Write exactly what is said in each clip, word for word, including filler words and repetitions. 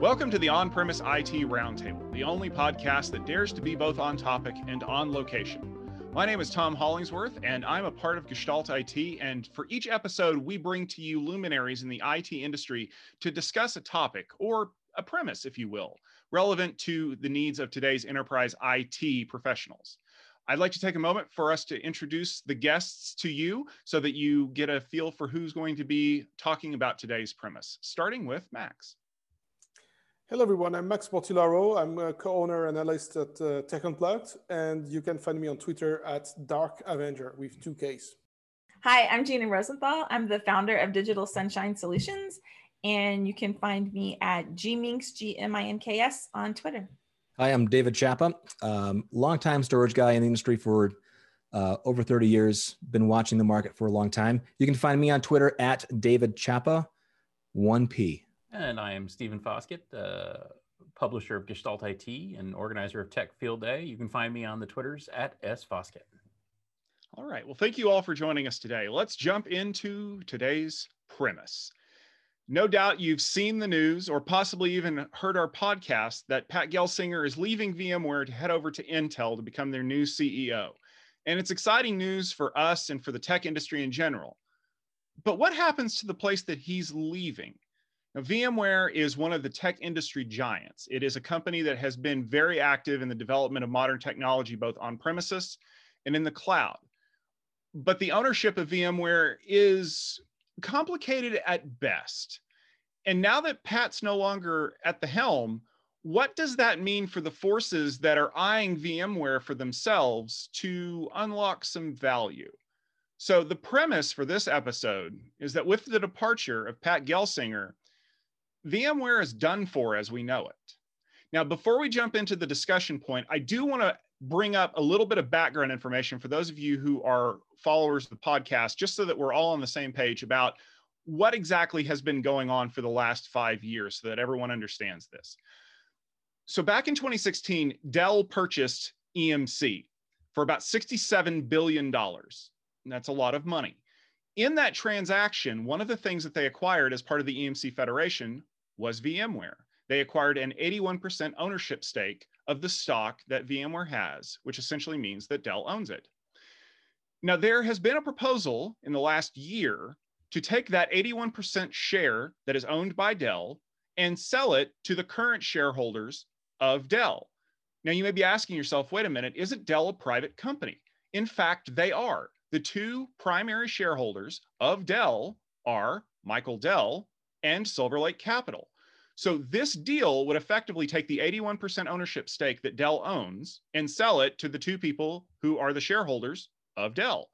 Welcome to the On-Premise I T Roundtable, the only podcast that dares to be both on topic and on location. My name is Tom Hollingsworth, and I'm a part of Gestalt I T, and for each episode, we bring to you luminaries in the I T industry to discuss a topic, or a premise, if you will, relevant to the needs of today's enterprise I T professionals. I'd like to take a moment for us to introduce the guests to you so that you get a feel for who's going to be talking about today's premise, starting with Max. Hello everyone, I'm Max Mortillaro. I'm a co-owner and analyst at uh, Tech Unplugged, and you can find me on Twitter at Dark Avenger with two Ks. Hi, I'm Gina Rosenthal. I'm the founder of Digital Sunshine Solutions, and you can find me at Gminks, G M I N K S on Twitter. Hi, I'm David Chapa, um, longtime storage guy in the industry for uh, over thirty years, been watching the market for a long time. You can find me on Twitter at David Chapa, one P. And I am Stephen Foskett, uh, publisher of Gestalt I T and organizer of Tech Field Day. You can find me on the Twitters at S Foskett. All right. Well, thank you all for joining us today. Let's jump into today's premise. No doubt you've seen the news or possibly even heard our podcast that Pat Gelsinger is leaving VMware to head over to Intel to become their new C E O. And it's exciting news for us and for the tech industry in general. But what happens to the place that he's leaving? Now, VMware is one of the tech industry giants. It is a company that has been very active in the development of modern technology, both on-premises and in the cloud. But the ownership of VMware is complicated at best. And now that Pat's no longer at the helm, what does that mean for the forces that are eyeing VMware for themselves to unlock some value? So the premise for this episode is that with the departure of Pat Gelsinger, VMware is done for as we know it. Now, before we jump into the discussion point, I do want to bring up a little bit of background information for those of you who are followers of the podcast, just so that we're all on the same page about what exactly has been going on for the last five years so that everyone understands this. So back in twenty sixteen, Dell purchased E M C for about sixty-seven billion dollars. And that's a lot of money. In that transaction, one of the things that they acquired as part of the E M C Federation was VMware. They acquired an eighty-one percent ownership stake of the stock that VMware has, which essentially means that Dell owns it. Now, there has been a proposal in the last year to take that eighty-one percent share that is owned by Dell and sell it to the current shareholders of Dell. Now, you may be asking yourself, wait a minute, isn't Dell a private company? In fact, they are. The two primary shareholders of Dell are Michael Dell and Silver Lake Capital. So this deal would effectively take the eighty-one percent ownership stake that Dell owns and sell it to the two people who are the shareholders of Dell.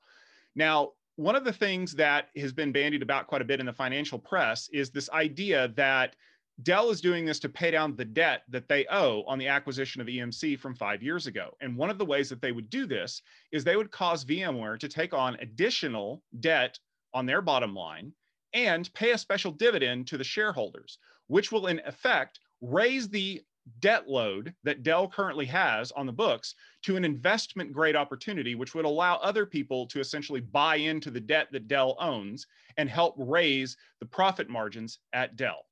Now, one of the things that has been bandied about quite a bit in the financial press is this idea that Dell is doing this to pay down the debt that they owe on the acquisition of E M C from five years ago. And one of the ways that they would do this is they would cause VMware to take on additional debt on their bottom line and pay a special dividend to the shareholders, which will in effect raise the debt load that Dell currently has on the books to an investment grade opportunity, which would allow other people to essentially buy into the debt that Dell owns and help raise the profit margins at Dell.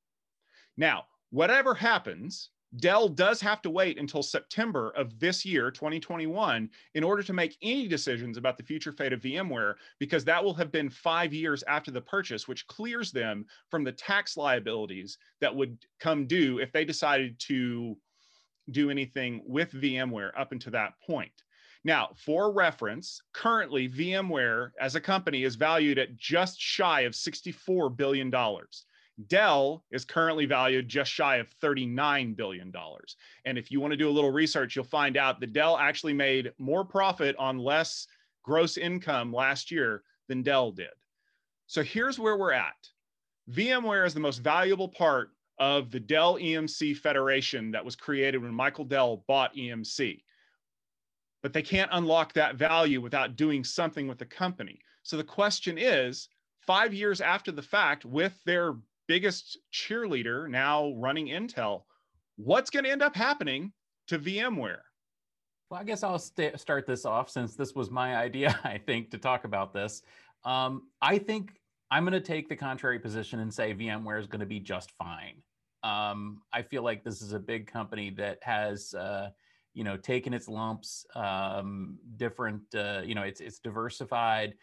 Now, whatever happens, Dell does have to wait until September of this year, twenty twenty-one, in order to make any decisions about the future fate of VMware, because that will have been five years after the purchase, which clears them from the tax liabilities that would come due if they decided to do anything with VMware up until that point. Now, for reference, currently VMware as a company is valued at just shy of sixty-four billion dollars. Dell is currently valued just shy of thirty-nine billion dollars. And if you want to do a little research, you'll find out that Dell actually made more profit on less gross income last year than Dell did. So here's where we're at. VMware is the most valuable part of the Dell E M C Federation that was created when Michael Dell bought E M C. But they can't unlock that value without doing something with the company. So the question is, five years after the fact, with their biggest cheerleader now running Intel, what's going to end up happening to VMware? Well, I guess I'll st- start this off since this was my idea, I think, to talk about this. Um, I think I'm going to take the contrary position and say VMware is going to be just fine. Um, I feel like this is a big company that has, uh, you know, taken its lumps, um, different, uh, you know, it's, it's diversified.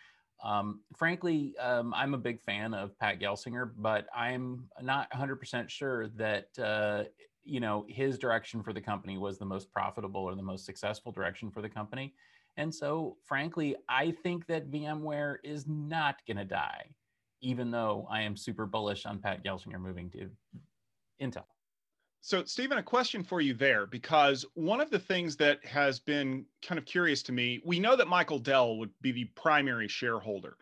Um, frankly, um, I'm a big fan of Pat Gelsinger, but I'm not one hundred percent sure that, uh, you know, his direction for the company was the most profitable or the most successful direction for the company. And so, frankly, I think that VMware is not going to die, even though I am super bullish on Pat Gelsinger moving to Intel. So, Stephen, a question for you there, because one of the things that has been kind of curious to me, we know that Michael Dell would be the primary shareholder,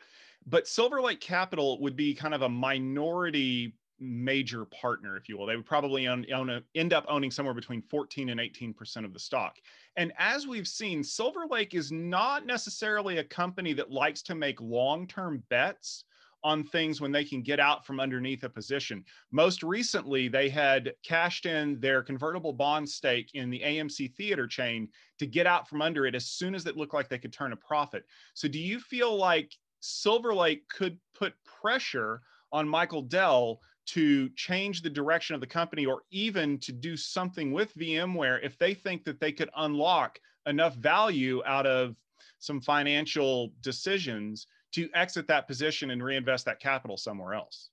but Silver Lake Capital would be kind of a minority major partner, if you will. They would probably own, own a, end up owning somewhere between fourteen and eighteen percent of the stock. And as we've seen, Silver Lake is not necessarily a company that likes to make long-term bets on things when they can get out from underneath a position. Most recently, they had cashed in their convertible bond stake in the A M C theater chain to get out from under it as soon as it looked like they could turn a profit. So do you feel like Silver Lake could put pressure on Michael Dell to change the direction of the company, or even to do something with VMware if they think that they could unlock enough value out of some financial decisions to exit that position and reinvest that capital somewhere else?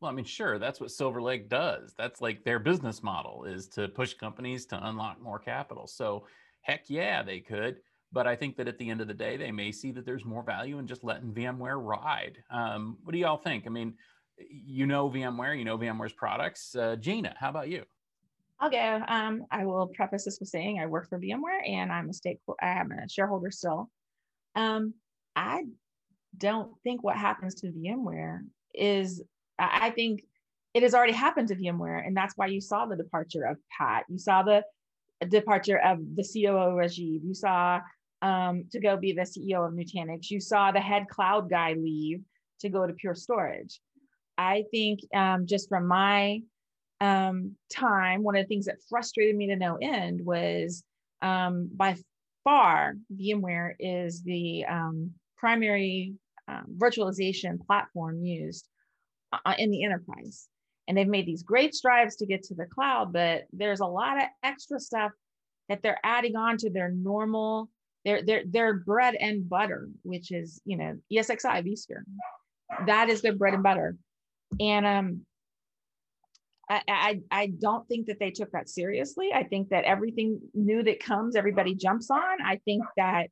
Well, I mean, sure, that's what Silver Lake does. That's like their business model, is to push companies to unlock more capital. So heck yeah, they could. But I think that at the end of the day, they may see that there's more value in just letting VMware ride. Um, what do y'all think? I mean, you know VMware, you know VMware's products. Uh, Gina, how about you? I'll go. Um, I will preface this with saying I work for VMware and I'm a stake, I'm a shareholder still. Um, I don't think what happens to VMware is, I think it has already happened to VMware. And that's why you saw the departure of Pat. You saw the departure of the C O O, Rajiv. You saw um, to go be the C E O of Nutanix. You saw the head cloud guy leave to go to Pure Storage. I think um, just from my um, time, one of the things that frustrated me to no end was um, by far, VMware is the um, primary um, virtualization platform used uh, in the enterprise. And they've made these great strides to get to the cloud, but there's a lot of extra stuff that they're adding on to their normal, their, their, their bread and butter, which is, you know, ESXi, vSphere. That is their bread and butter. And um, I, I, I don't think that they took that seriously. I think that everything new that comes, everybody jumps on. I think that,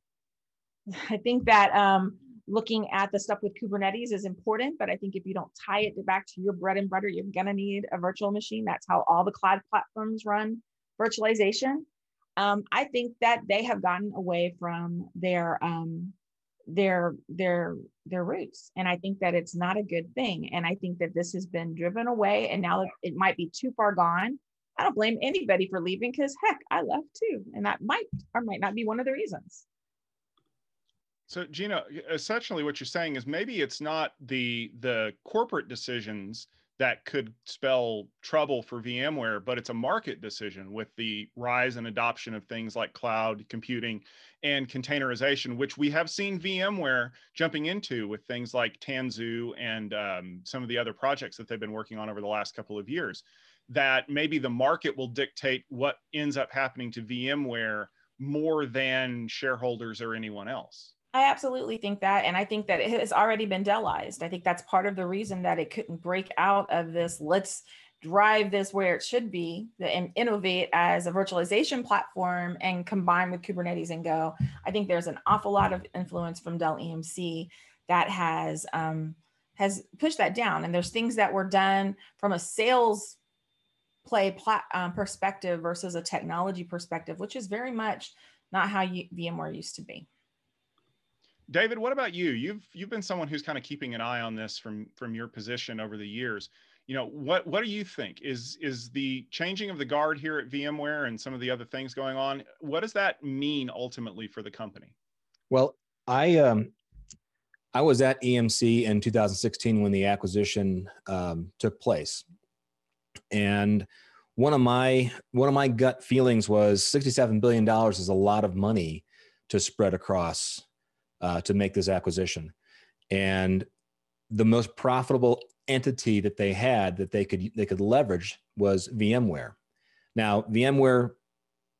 I think that um, looking at the stuff with Kubernetes is important, but I think if you don't tie it back to your bread and butter, you're gonna need a virtual machine. That's how all the cloud platforms run virtualization. Um, I think that they have gotten away from their, um, their, their, their roots. And I think that it's not a good thing. And I think that this has been driven away and now it might be too far gone. I don't blame anybody for leaving because heck, I left too. And that might or might not be one of the reasons. So Gina, essentially what you're saying is maybe it's not the, the corporate decisions that could spell trouble for VMware, but it's a market decision with the rise and adoption of things like cloud computing and containerization, which we have seen VMware jumping into with things like Tanzu and um, some of the other projects that they've been working on over the last couple of years, that maybe the market will dictate what ends up happening to VMware more than shareholders or anyone else. I absolutely think that. And I think that it has already been Dellized. I think that's part of the reason that it couldn't break out of this. Let's drive this where it should be and innovate as a virtualization platform and combine with Kubernetes and go. I think there's an awful lot of influence from Dell E M C that has, um, has pushed that down. And there's things that were done from a sales play plat um, perspective versus a technology perspective, which is very much not how you, VMware used to be. David, what about you? You've you've been someone who's kind of keeping an eye on this from from your position over the years. You know, what what do you think is is the changing of the guard here at VMware and some of the other things going on? What does that mean ultimately for the company? Well, I um, I was at E M C in two thousand sixteen when the acquisition um, took place, and one of my one of my gut feelings was sixty-seven billion dollars is a lot of money to spread across. Uh, to make this acquisition. And the most profitable entity that they had that they could, they could leverage was VMware. Now, VMware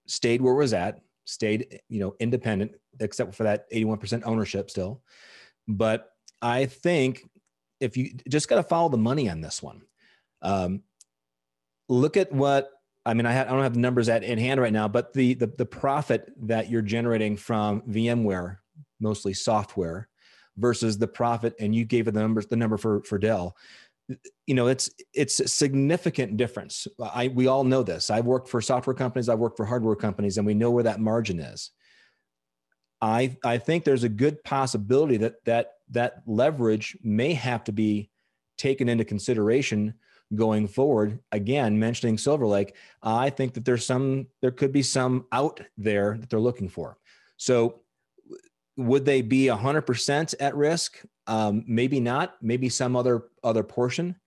stayed where it was at, stayed, you know, independent, except for that eighty-one percent ownership still. But I think if you just got to follow the money on this one, um, look at what, I mean, I, had, I don't have the numbers at in hand right now, but the, the, the profit that you're generating from VMware, mostly software, versus the profit, and you gave it the numbers, the number for, for Dell, you know, it's, it's a significant difference. I, we all know this. I've worked for software companies, I've worked for hardware companies, and we know where that margin is. I, I think there's a good possibility that, that that leverage may have to be taken into consideration going forward. Again, mentioning Silver Lake, I think that there's some, there could be some out there that they're looking for. So would they be one hundred percent at risk? Um, maybe not, maybe some other, other portion,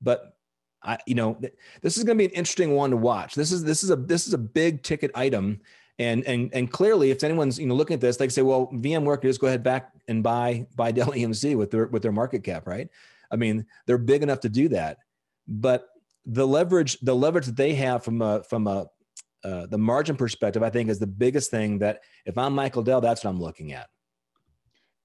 but I, you know, th this is going to be an interesting one to watch. This is, this is a, this is a big ticket item. And, and, and clearly if anyone's, you know, looking at this, they say, well, VMware could just go ahead back and buy, buy Dell E M C with their, with their market cap, right? I mean, they're big enough to do that, but the leverage, the leverage that they have from a, from a, uh, the margin perspective, I think is the biggest thing that if I'm Michael Dell, that's what I'm looking at.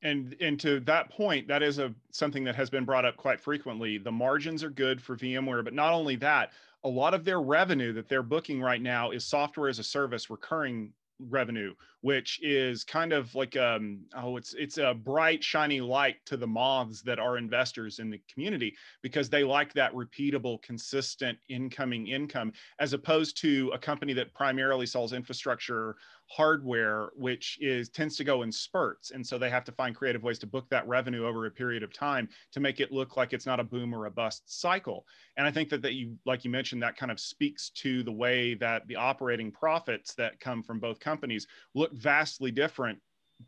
And, and to that point, that is a, something that has been brought up quite frequently. The margins are good for VMware, but not only that, a lot of their revenue that they're booking right now is software as a service, recurring revenue, which is kind of like, um, oh, it's, it's a bright, shiny light to the moths that are investors in the community, because they like that repeatable, consistent incoming income, as opposed to a company that primarily sells infrastructure hardware, which is tends to go in spurts. And so they have to find creative ways to book that revenue over a period of time to make it look like it's not a boom or a bust cycle. And I think that, that you, like you mentioned, that kind of speaks to the way that the operating profits that come from both companies look vastly different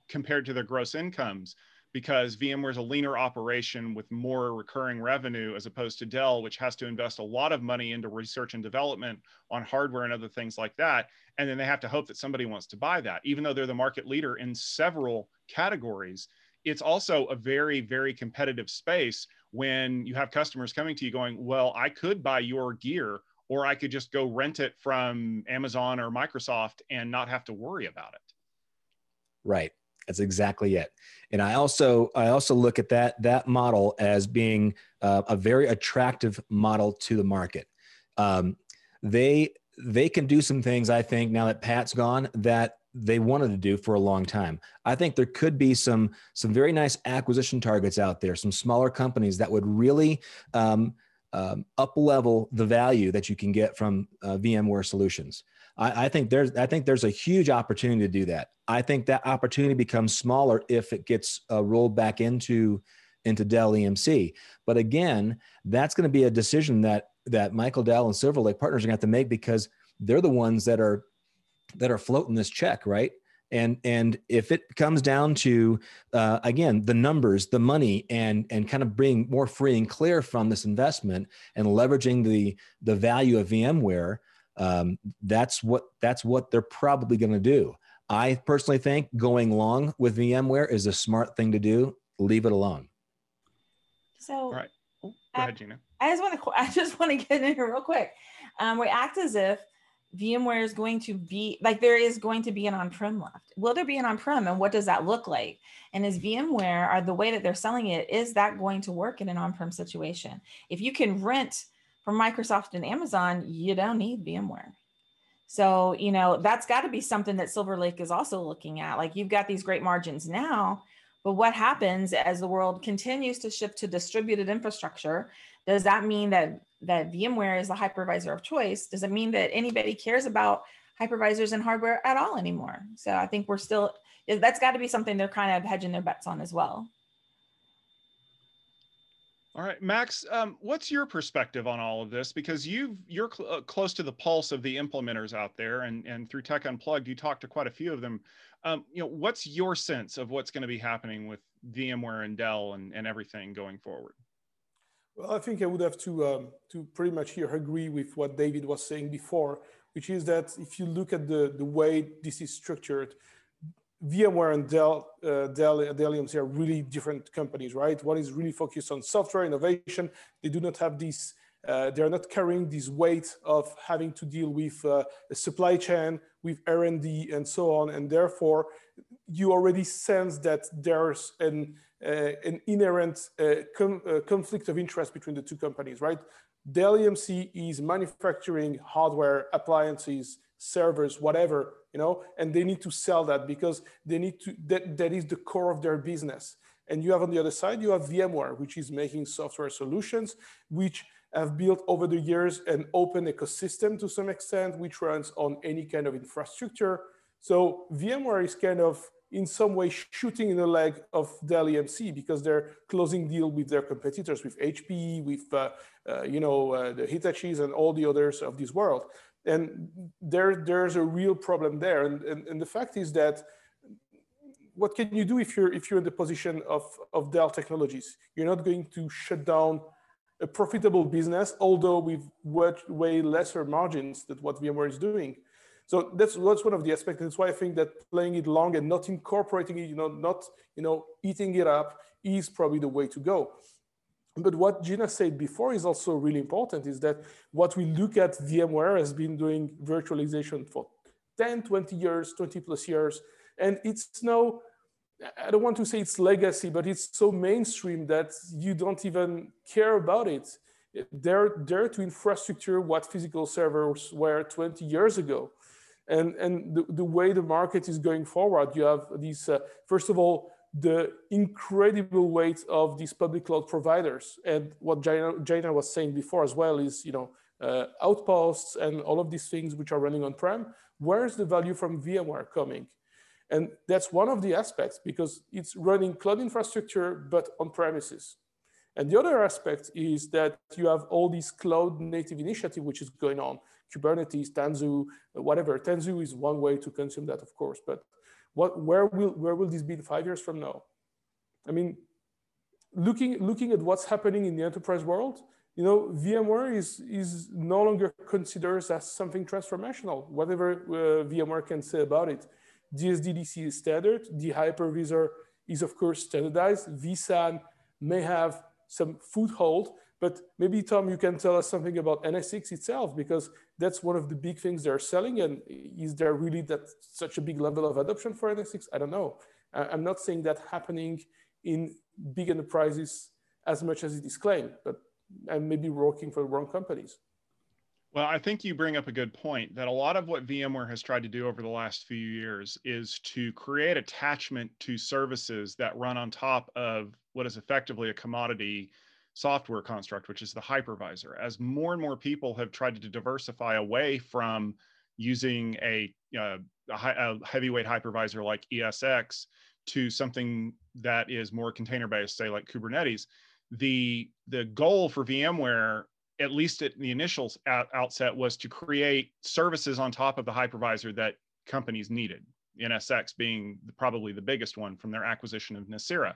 compared to their gross incomes, because VMware is a leaner operation with more recurring revenue, as opposed to Dell, which has to invest a lot of money into research and development on hardware and other things like that. And then they have to hope that somebody wants to buy that, even though they're the market leader in several categories. It's also a very, very competitive space when you have customers coming to you going, well, I could buy your gear, or I could just go rent it from Amazon or Microsoft and not have to worry about it. Right. That's exactly it. And I also, I also look at that, that model as being uh, a very attractive model to the market. Um, they, they can do some things, I think, now that Pat's gone, that they wanted to do for a long time. I think there could be some, some very nice acquisition targets out there, some smaller companies that would really um, um, up-level the value that you can get from uh, VMware solutions. I, I think there's, I think there's a huge opportunity to do that. I think that opportunity becomes smaller if it gets uh, rolled back into, into Dell E M C. But again, that's going to be a decision that, that Michael Dell and Silver Lake partners are going to have to make, because they're the ones that are, that are floating this check. Right. And, and if it comes down to, uh, again, the numbers, the money, and, and kind of being more free and clear from this investment and leveraging the, the value of VMware, um, that's what, that's what they're probably going to do. I personally think going long with VMware is a smart thing to do. Leave it alone. So, all right. Go ahead, Gina. I, I just want to, I just want to get in here real quick. Um, we act as if VMware is going to be, like there is going to be an on-prem left. Will there be an on-prem, and what does that look like? And is VMware, or the way that they're selling it, is that going to work in an on-prem situation? If you can rent from Microsoft and Amazon, you don't need VMware. So, you know, that's got to be something that Silver Lake is also looking at. Like, you've got these great margins now, but what happens as the world continues to shift to distributed infrastructure? Does that mean that, that VMware is the hypervisor of choice? Does it mean that anybody cares about hypervisors and hardware at all anymore? So I think we're still, that's got to be something they're kind of hedging their bets on as well. All right, Max, um, what's your perspective on all of this? Because you've, you're cl uh, close to the pulse of the implementers out there, and, and through Tech Unplugged, you talked to quite a few of them. Um, you know, what's your sense of what's going to be happening with VMware and Dell and, and everything going forward? Well, I think I would have to, um, to pretty much here agree with what David was saying before, which is that if you look at the, the way this is structured, VMware and Dell, uh, Dell, Dell E M C are really different companies, right? One is really focused on software innovation. They do not have these, uh, they're not carrying this weight of having to deal with uh, a supply chain, with R and D and so on. And therefore, you already sense that there's an, uh, an inherent uh, com uh, conflict of interest between the two companies, right? Dell E M C is manufacturing hardware, appliances, servers, whatever, you know, and they need to sell that because they need to, that, that is the core of their business. And you have on the other side, you have VMware, which is making software solutions, which have built over the years an open ecosystem to some extent, which runs on any kind of infrastructure. So VMware is kind of in some way shooting in the leg of Dell E M C because they're closing deal with their competitors, with H P E, with uh, uh, you know, uh, the Hitachis and all the others of this world. And there, there's a real problem there. And, and, and the fact is that what can you do if you're, if you're in the position of, of Dell Technologies? You're not going to shut down a profitable business, although with way lesser margins than what VMware is doing. So that's, that's one of the aspects. That's why I think that playing it long and not incorporating it, you know, not, you know, eating it up is probably the way to go. But what Gina said before is also really important, is that what we look at VMware has been doing virtualization for ten, twenty years, twenty plus years. And it's no, I don't want to say it's legacy, but it's so mainstream that you don't even care about it. They're there to infrastructure what physical servers were twenty years ago. And, and the, the way the market is going forward, you have these, uh, first of all, the incredible weight of these public cloud providers. And what Gina, Gina was saying before as well is, you know, uh, outposts and all of these things which are running on-prem. Where's the value from VMware coming? And that's one of the aspects, because it's running cloud infrastructure, but on-premises. And the other aspect is that you have all these cloud native initiative which is going on, Kubernetes, Tanzu, whatever. Tanzu is one way to consume that, of course, but what, where will, where will this be five years from now? I mean, looking, looking at what's happening in the enterprise world, you know, VMware is, is no longer considered as something transformational, whatever uh, VMware can say about it. D S D D C is standard, the hypervisor is of course standardized, vSAN may have some foothold, but maybe Tom, you can tell us something about N S X itself, because that's one of the big things they're selling. And is there really that such a big level of adoption for N S X? I don't know. I'm not saying that happening in big enterprises as much as it is claimed, but I may be working for the wrong companies. Well, I think you bring up a good point that a lot of what VMware has tried to do over the last few years is to create attachment to services that run on top of what is effectively a commodity software construct, which is the hypervisor. As more and more people have tried to diversify away from using a, uh, a, high, a heavyweight hypervisor like E S X to something that is more container-based, say like Kubernetes, the, the goal for VMware, at least at the initial outset, was to create services on top of the hypervisor that companies needed, N S X being probably the biggest one from their acquisition of Nicira.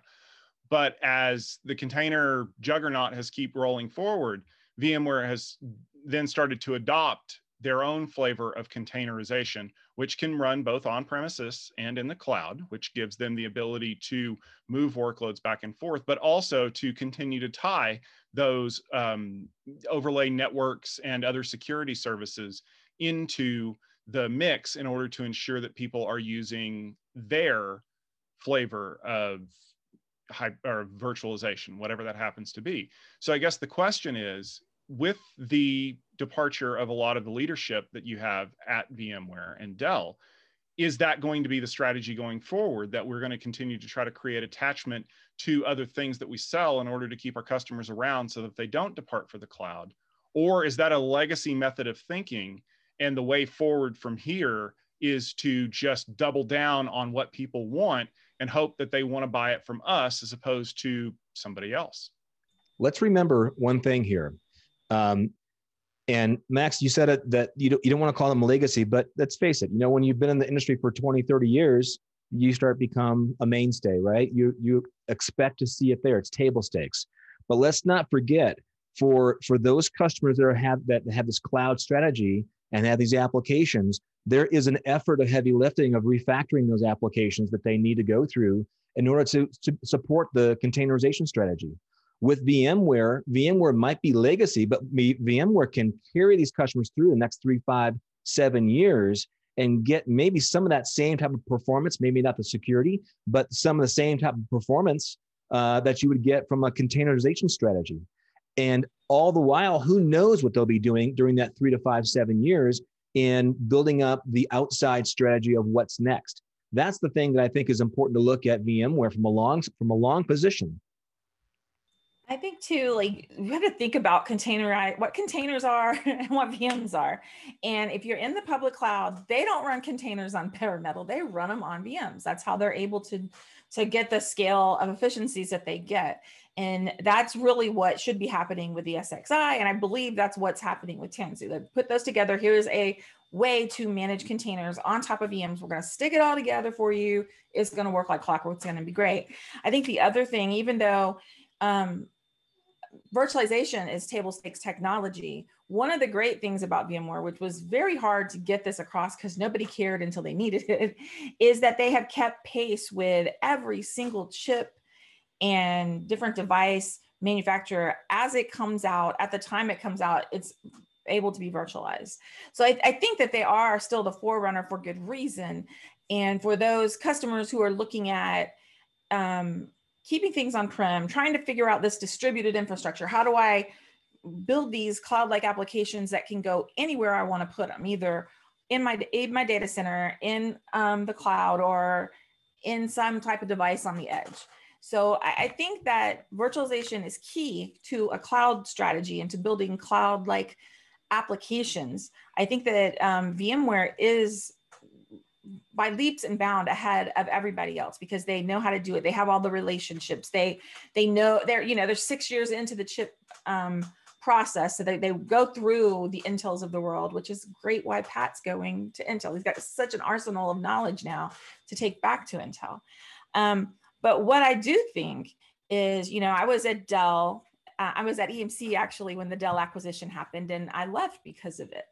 But as the container juggernaut has keep rolling forward, VMware has then started to adopt their own flavor of containerization, which can run both on-premises and in the cloud, which gives them the ability to move workloads back and forth, but also to continue to tie those um, overlay networks and other security services into the mix in order to ensure that people are using their flavor of or virtualization, whatever that happens to be. So I guess the question is, with the departure of a lot of the leadership that you have at VMware and Dell, is that going to be the strategy going forward, that we're going to continue to try to create attachment to other things that we sell in order to keep our customers around so that they don't depart for the cloud? Or is that a legacy method of thinking, and the way forward from here is to just double down on what people want and hope that they want to buy it from us as opposed to somebody else? Let's remember one thing here. Um, and Max, you said it, that you don't, you don't want to call them legacy, but let's face it, you know, when you've been in the industry for twenty, thirty years, you start become a mainstay, right? You, you expect to see it there. It's table stakes. But let's not forget, for, for those customers that, are have, that have this cloud strategy and have these applications, there is an effort of heavy lifting of refactoring those applications that they need to go through in order to, to support the containerization strategy. With VMware, VMware might be legacy, but VMware can carry these customers through the next three, five, seven years and get maybe some of that same type of performance, maybe not the security, but some of the same type of performance uh, that you would get from a containerization strategy. And all the while, who knows what they'll be doing during that three to five, seven years in building up the outside strategy of what's next. That's the thing that I think is important to look at VMware from a long, from a long position. I think too, like you have to think about container, what containers are and what V Ms are. And if you're in the public cloud, they don't run containers on bare metal, they run them on V Ms. That's how they're able to, to get the scale of efficiencies that they get. And that's really what should be happening with the E S X i. And I believe that's what's happening with Tanzu. They put those together. Here's a way to manage containers on top of V Ms. We're going to stick it all together for you. It's going to work like clockwork. It's going to be great. I think the other thing, even though, um, virtualization is table stakes technology. One of the great things about VMware, which was very hard to get this across because nobody cared until they needed it, is that they have kept pace with every single chip and different device manufacturer as it comes out. At the time it comes out, it's able to be virtualized. So I, I think that they are still the forerunner for good reason. And for those customers who are looking at um, keeping things on-prem, trying to figure out this distributed infrastructure. How do I build these cloud-like applications that can go anywhere I want to put them, either in my, in my data center, in um, the cloud, or in some type of device on the edge? So I, I think that virtualization is key to a cloud strategy and to building cloud-like applications. I think that um, VMware is by leaps and bounds ahead of everybody else because they know how to do it. They have all the relationships. They they know they're you know they're six years into the chip um, process, so they they go through the Intels of the world, which is great. Why Pat's going to Intel? He's got such an arsenal of knowledge now to take back to Intel. Um, but what I do think is, you know, I was at Dell. Uh, I was at E M C actually when the Dell acquisition happened, and I left because of it.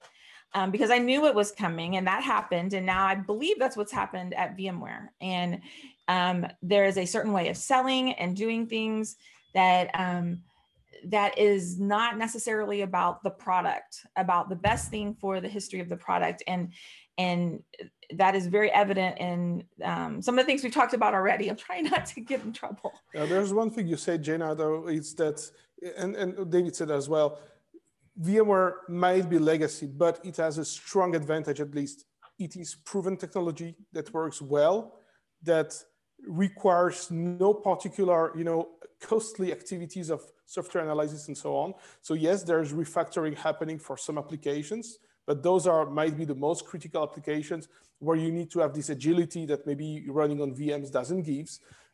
Um, because I knew it was coming and that happened. And now I believe that's what's happened at VMware. And um, there is a certain way of selling and doing things that um, that is not necessarily about the product, about the best thing for the history of the product. And, and that is very evident in um, some of the things we've talked about already. I'm trying not to get in trouble. Uh, there's one thing you said, Gina, though, it's that, and, and David said as well, VMware might be legacy, but it has a strong advantage, at least. It is proven technology that works well, that requires no particular, you know, costly activities of software analysis and so on. So yes, there's refactoring happening for some applications, but those are might be the most critical applications where you need to have this agility that maybe running on V Ms doesn't give.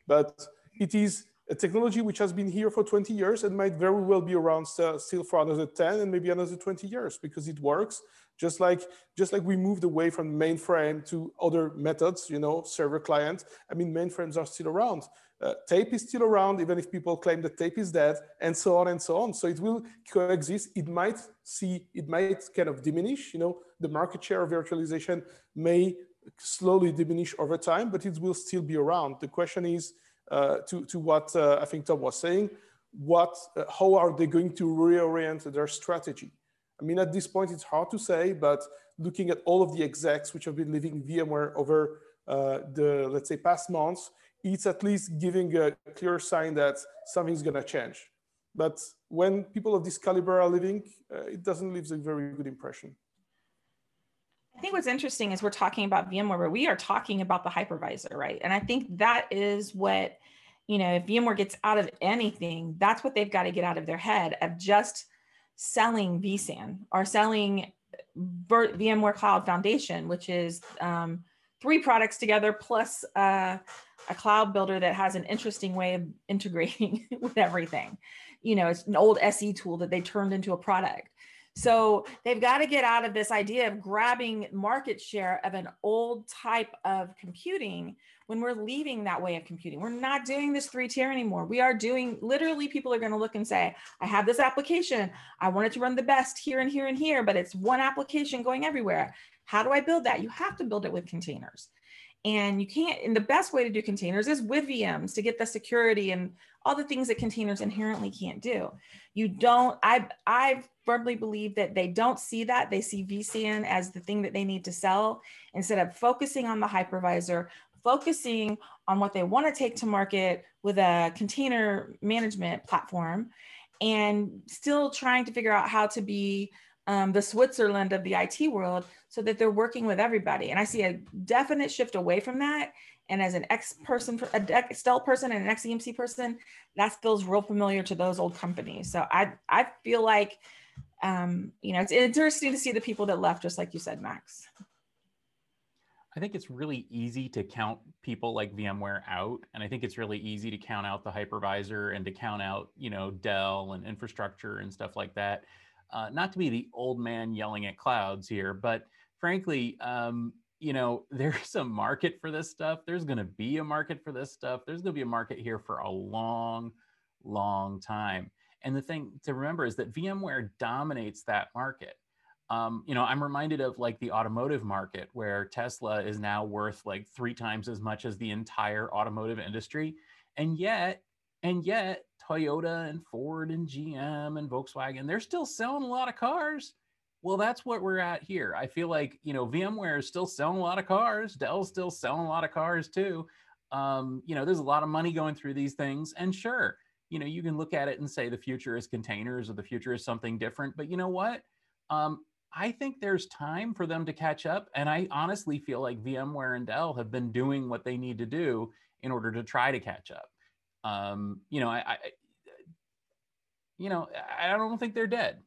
But it is a technology which has been here for twenty years and might very well be around still for another ten and maybe another twenty years because it works. Just like, just like we moved away from mainframe to other methods, you know, server client. I mean, mainframes are still around. Uh, tape is still around, even if people claim that tape is dead, and so on and so on. So it will coexist. It might see, it might kind of diminish, you know, the market share of virtualization may slowly diminish over time, but it will still be around. The question is, Uh, to, to what uh, I think Tom was saying, what, uh, how are they going to reorient their strategy? I mean, at this point, it's hard to say, but looking at all of the execs which have been leaving VMware over uh, the, let's say, past months, it's at least giving a clear sign that something's going to change. But when people of this caliber are leaving, uh, it doesn't leave a very good impression. I think what's interesting is we're talking about VMware, but we are talking about the hypervisor, right? And I think that is what, you know, if VMware gets out of anything, that's what they've got to get out of their head of just selling vSAN or selling VMware Cloud Foundation, which is um, three products together plus uh, a cloud builder that has an interesting way of integrating with everything. You know, it's an old S E tool that they turned into a product. So they've got to get out of this idea of grabbing market share of an old type of computing when we're leaving that way of computing. We're not doing this three tier anymore. We are doing, literally people are going to look and say, I have this application. I want it to run the best here and here and here, but it's one application going everywhere. How do I build that? You have to build it with containers. And you can't, and the best way to do containers is with V Ms to get the security and all the things that containers inherently can't do. You don't, I, I firmly believe that they don't see that. They see vSAN as the thing that they need to sell instead of focusing on the hypervisor, focusing on what they want to take to market with a container management platform, and still trying to figure out how to be Um, the Switzerland of the I T world so that they're working with everybody. And I see a definite shift away from that. And as an ex-person, a Gestalt person and an ex-E M C person, that feels real familiar to those old companies. So I, I feel like, um, you know, it's interesting to see the people that left, just like you said, Max. I think it's really easy to count people like VMware out. And I think it's really easy to count out the hypervisor and to count out, you know, Dell and infrastructure and stuff like that. Uh, not to be the old man yelling at clouds here, but frankly, um, you know, there's a market for this stuff. There's going to be a market for this stuff. There's going to be a market here for a long, long time. And the thing to remember is that VMware dominates that market. Um, you know, I'm reminded of like the automotive market where Tesla is now worth like three times as much as the entire automotive industry. And yet, and yet, Toyota and Ford and G M and Volkswagen, they're still selling a lot of cars. Well, that's what we're at here. I feel like, you know, VMware is still selling a lot of cars. Dell's still selling a lot of cars too. Um, you know, there's a lot of money going through these things. And sure, you know, you can look at it and say the future is containers or the future is something different. But you know what? Um, I think there's time for them to catch up. And I honestly feel like VMware and Dell have been doing what they need to do in order to try to catch up. Um, you know, I, I, you know, I don't think they're dead.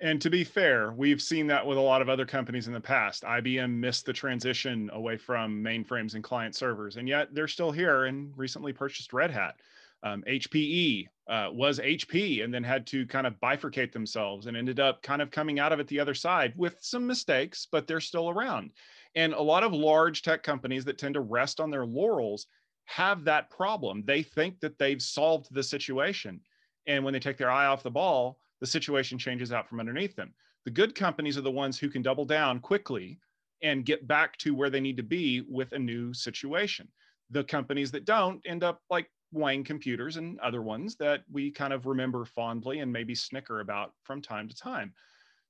And to be fair, we've seen that with a lot of other companies in the past. I B M missed the transition away from mainframes and client servers, and yet they're still here and recently purchased Red Hat. Um, H P E uh, was H P and then had to kind of bifurcate themselves and ended up kind of coming out of it the other side with some mistakes, but they're still around. And a lot of large tech companies that tend to rest on their laurels have that problem. They think that they've solved the situation. And when they take their eye off the ball, the situation changes out from underneath them. The good companies are the ones who can double down quickly and get back to where they need to be with a new situation. The companies that don't end up like Wang Computers and other ones that we kind of remember fondly and maybe snicker about from time to time.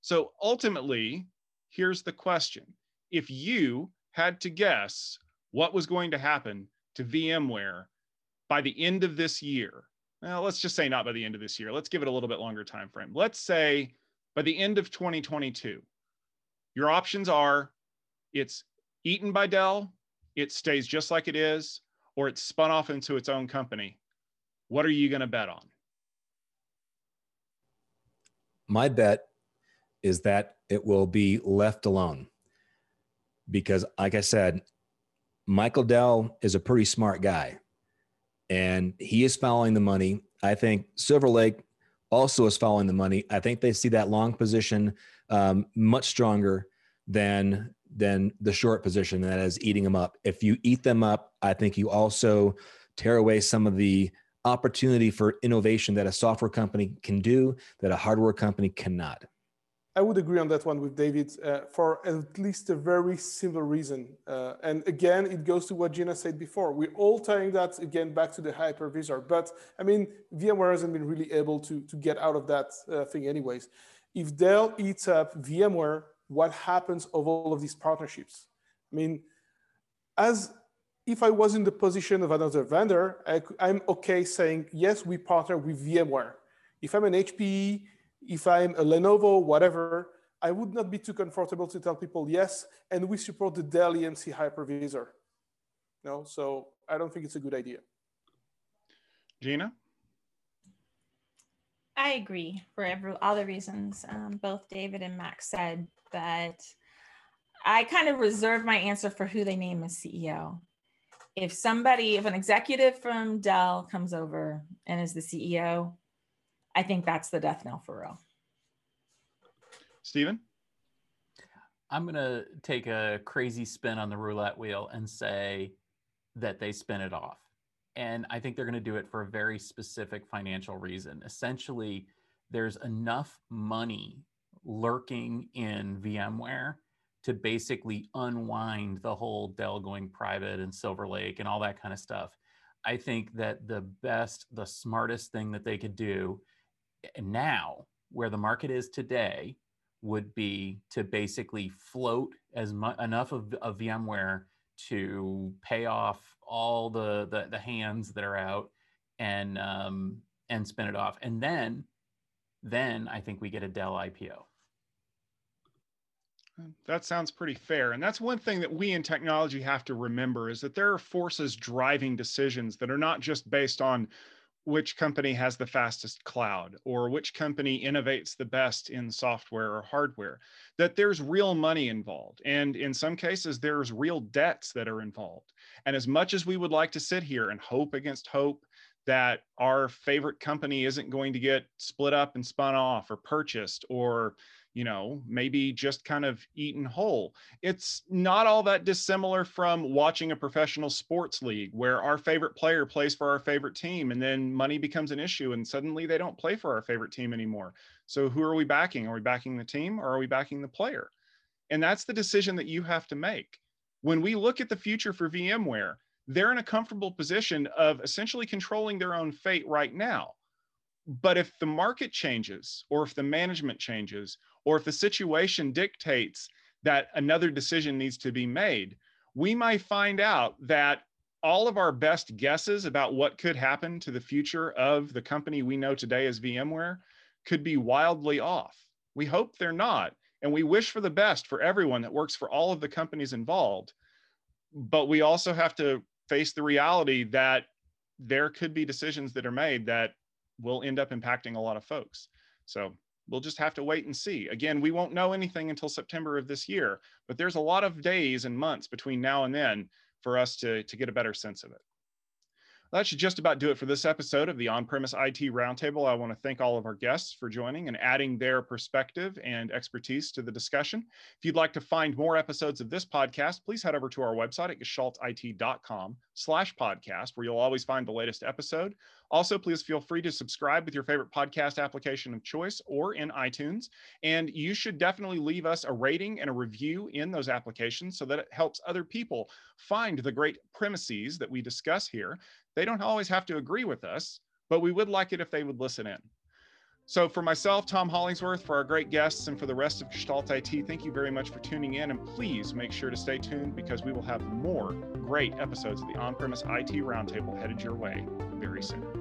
So ultimately, here's the question. If you had to guess what was going to happen to VMware by the end of this year. Well, let's just say not by the end of this year. Let's give it a little bit longer time frame. Let's say by the end of twenty twenty-two, your options are it's eaten by Dell, it stays just like it is, or it's spun off into its own company. What are you going to bet on? My bet is that it will be left alone because, like I said, Michael Dell is a pretty smart guy, and he is following the money. I think Silver Lake also is following the money. I think they see that long position um, much stronger than, than the short position, that is eating them up. If you eat them up, I think you also tear away some of the opportunity for innovation that a software company can do, that a hardware company cannot. I would agree on that one with David uh, for at least a very simple reason. Uh, and again, it goes to what Gina said before. We're all tying that again back to the hypervisor. But I mean, VMware hasn't been really able to, to get out of that uh, thing anyways. If Dell eats up VMware, what happens of all of these partnerships? I mean, as if I was in the position of another vendor, I, I'm okay saying, yes, we partner with VMware. If I'm an H P E, if I'm a Lenovo, whatever, I would not be too comfortable to tell people, yes, and we support the Dell E M C hypervisor. No, so I don't think it's a good idea. Gina? I agree for every, all the reasons um, both David and Max said, but I kind of reserve my answer for who they name as C E O. If somebody, if an executive from Dell comes over and is the C E O, I think that's the death knell for real. Stephen? I'm going to take a crazy spin on the roulette wheel and say that they spin it off. And I think they're going to do it for a very specific financial reason. Essentially, there's enough money lurking in VMware to basically unwind the whole Dell going private and Silver Lake and all that kind of stuff. I think that the best, the smartest thing that they could do now, where the market is today, would be to basically float as much enough of, of VMware to pay off all the, the, the hands that are out and, um, and spin it off. And then, then I think we get a Dell I P O. That sounds pretty fair. And that's one thing that we in technology have to remember is that there are forces driving decisions that are not just based on which company has the fastest cloud or which company innovates the best in software or hardware, that there's real money involved. And in some cases, there's real debts that are involved. And as much as we would like to sit here and hope against hope that our favorite company isn't going to get split up and spun off or purchased or, you know, maybe just kind of eaten whole. It's not all that dissimilar from watching a professional sports league where our favorite player plays for our favorite team and then money becomes an issue and suddenly they don't play for our favorite team anymore. So who are we backing? Are we backing the team or are we backing the player? And that's the decision that you have to make. When we look at the future for VMware, they're in a comfortable position of essentially controlling their own fate right now. But if the market changes or if the management changes, or if the situation dictates that another decision needs to be made, we might find out that all of our best guesses about what could happen to the future of the company we know today as VMware could be wildly off. We hope they're not, and we wish for the best for everyone that works for all of the companies involved, but we also have to face the reality that there could be decisions that are made that will end up impacting a lot of folks. So we'll just have to wait and see. Again, we won't know anything until September of this year, but there's a lot of days and months between now and then for us to, to get a better sense of it. That should just about do it for this episode of the On-Premise I T Roundtable. I want to thank all of our guests for joining and adding their perspective and expertise to the discussion. If you'd like to find more episodes of this podcast, please head over to our website at gestalt I T dot com slash podcast, where you'll always find the latest episode. Also, please feel free to subscribe with your favorite podcast application of choice or in iTunes. And you should definitely leave us a rating and a review in those applications so that it helps other people find the great premises that we discuss here. They don't always have to agree with us, but we would like it if they would listen in. So for myself, Tom Hollingsworth, for our great guests, and for the rest of Gestalt I T, thank you very much for tuning in. And please make sure to stay tuned because we will have more great episodes of the On-Premise I T Roundtable headed your way very soon.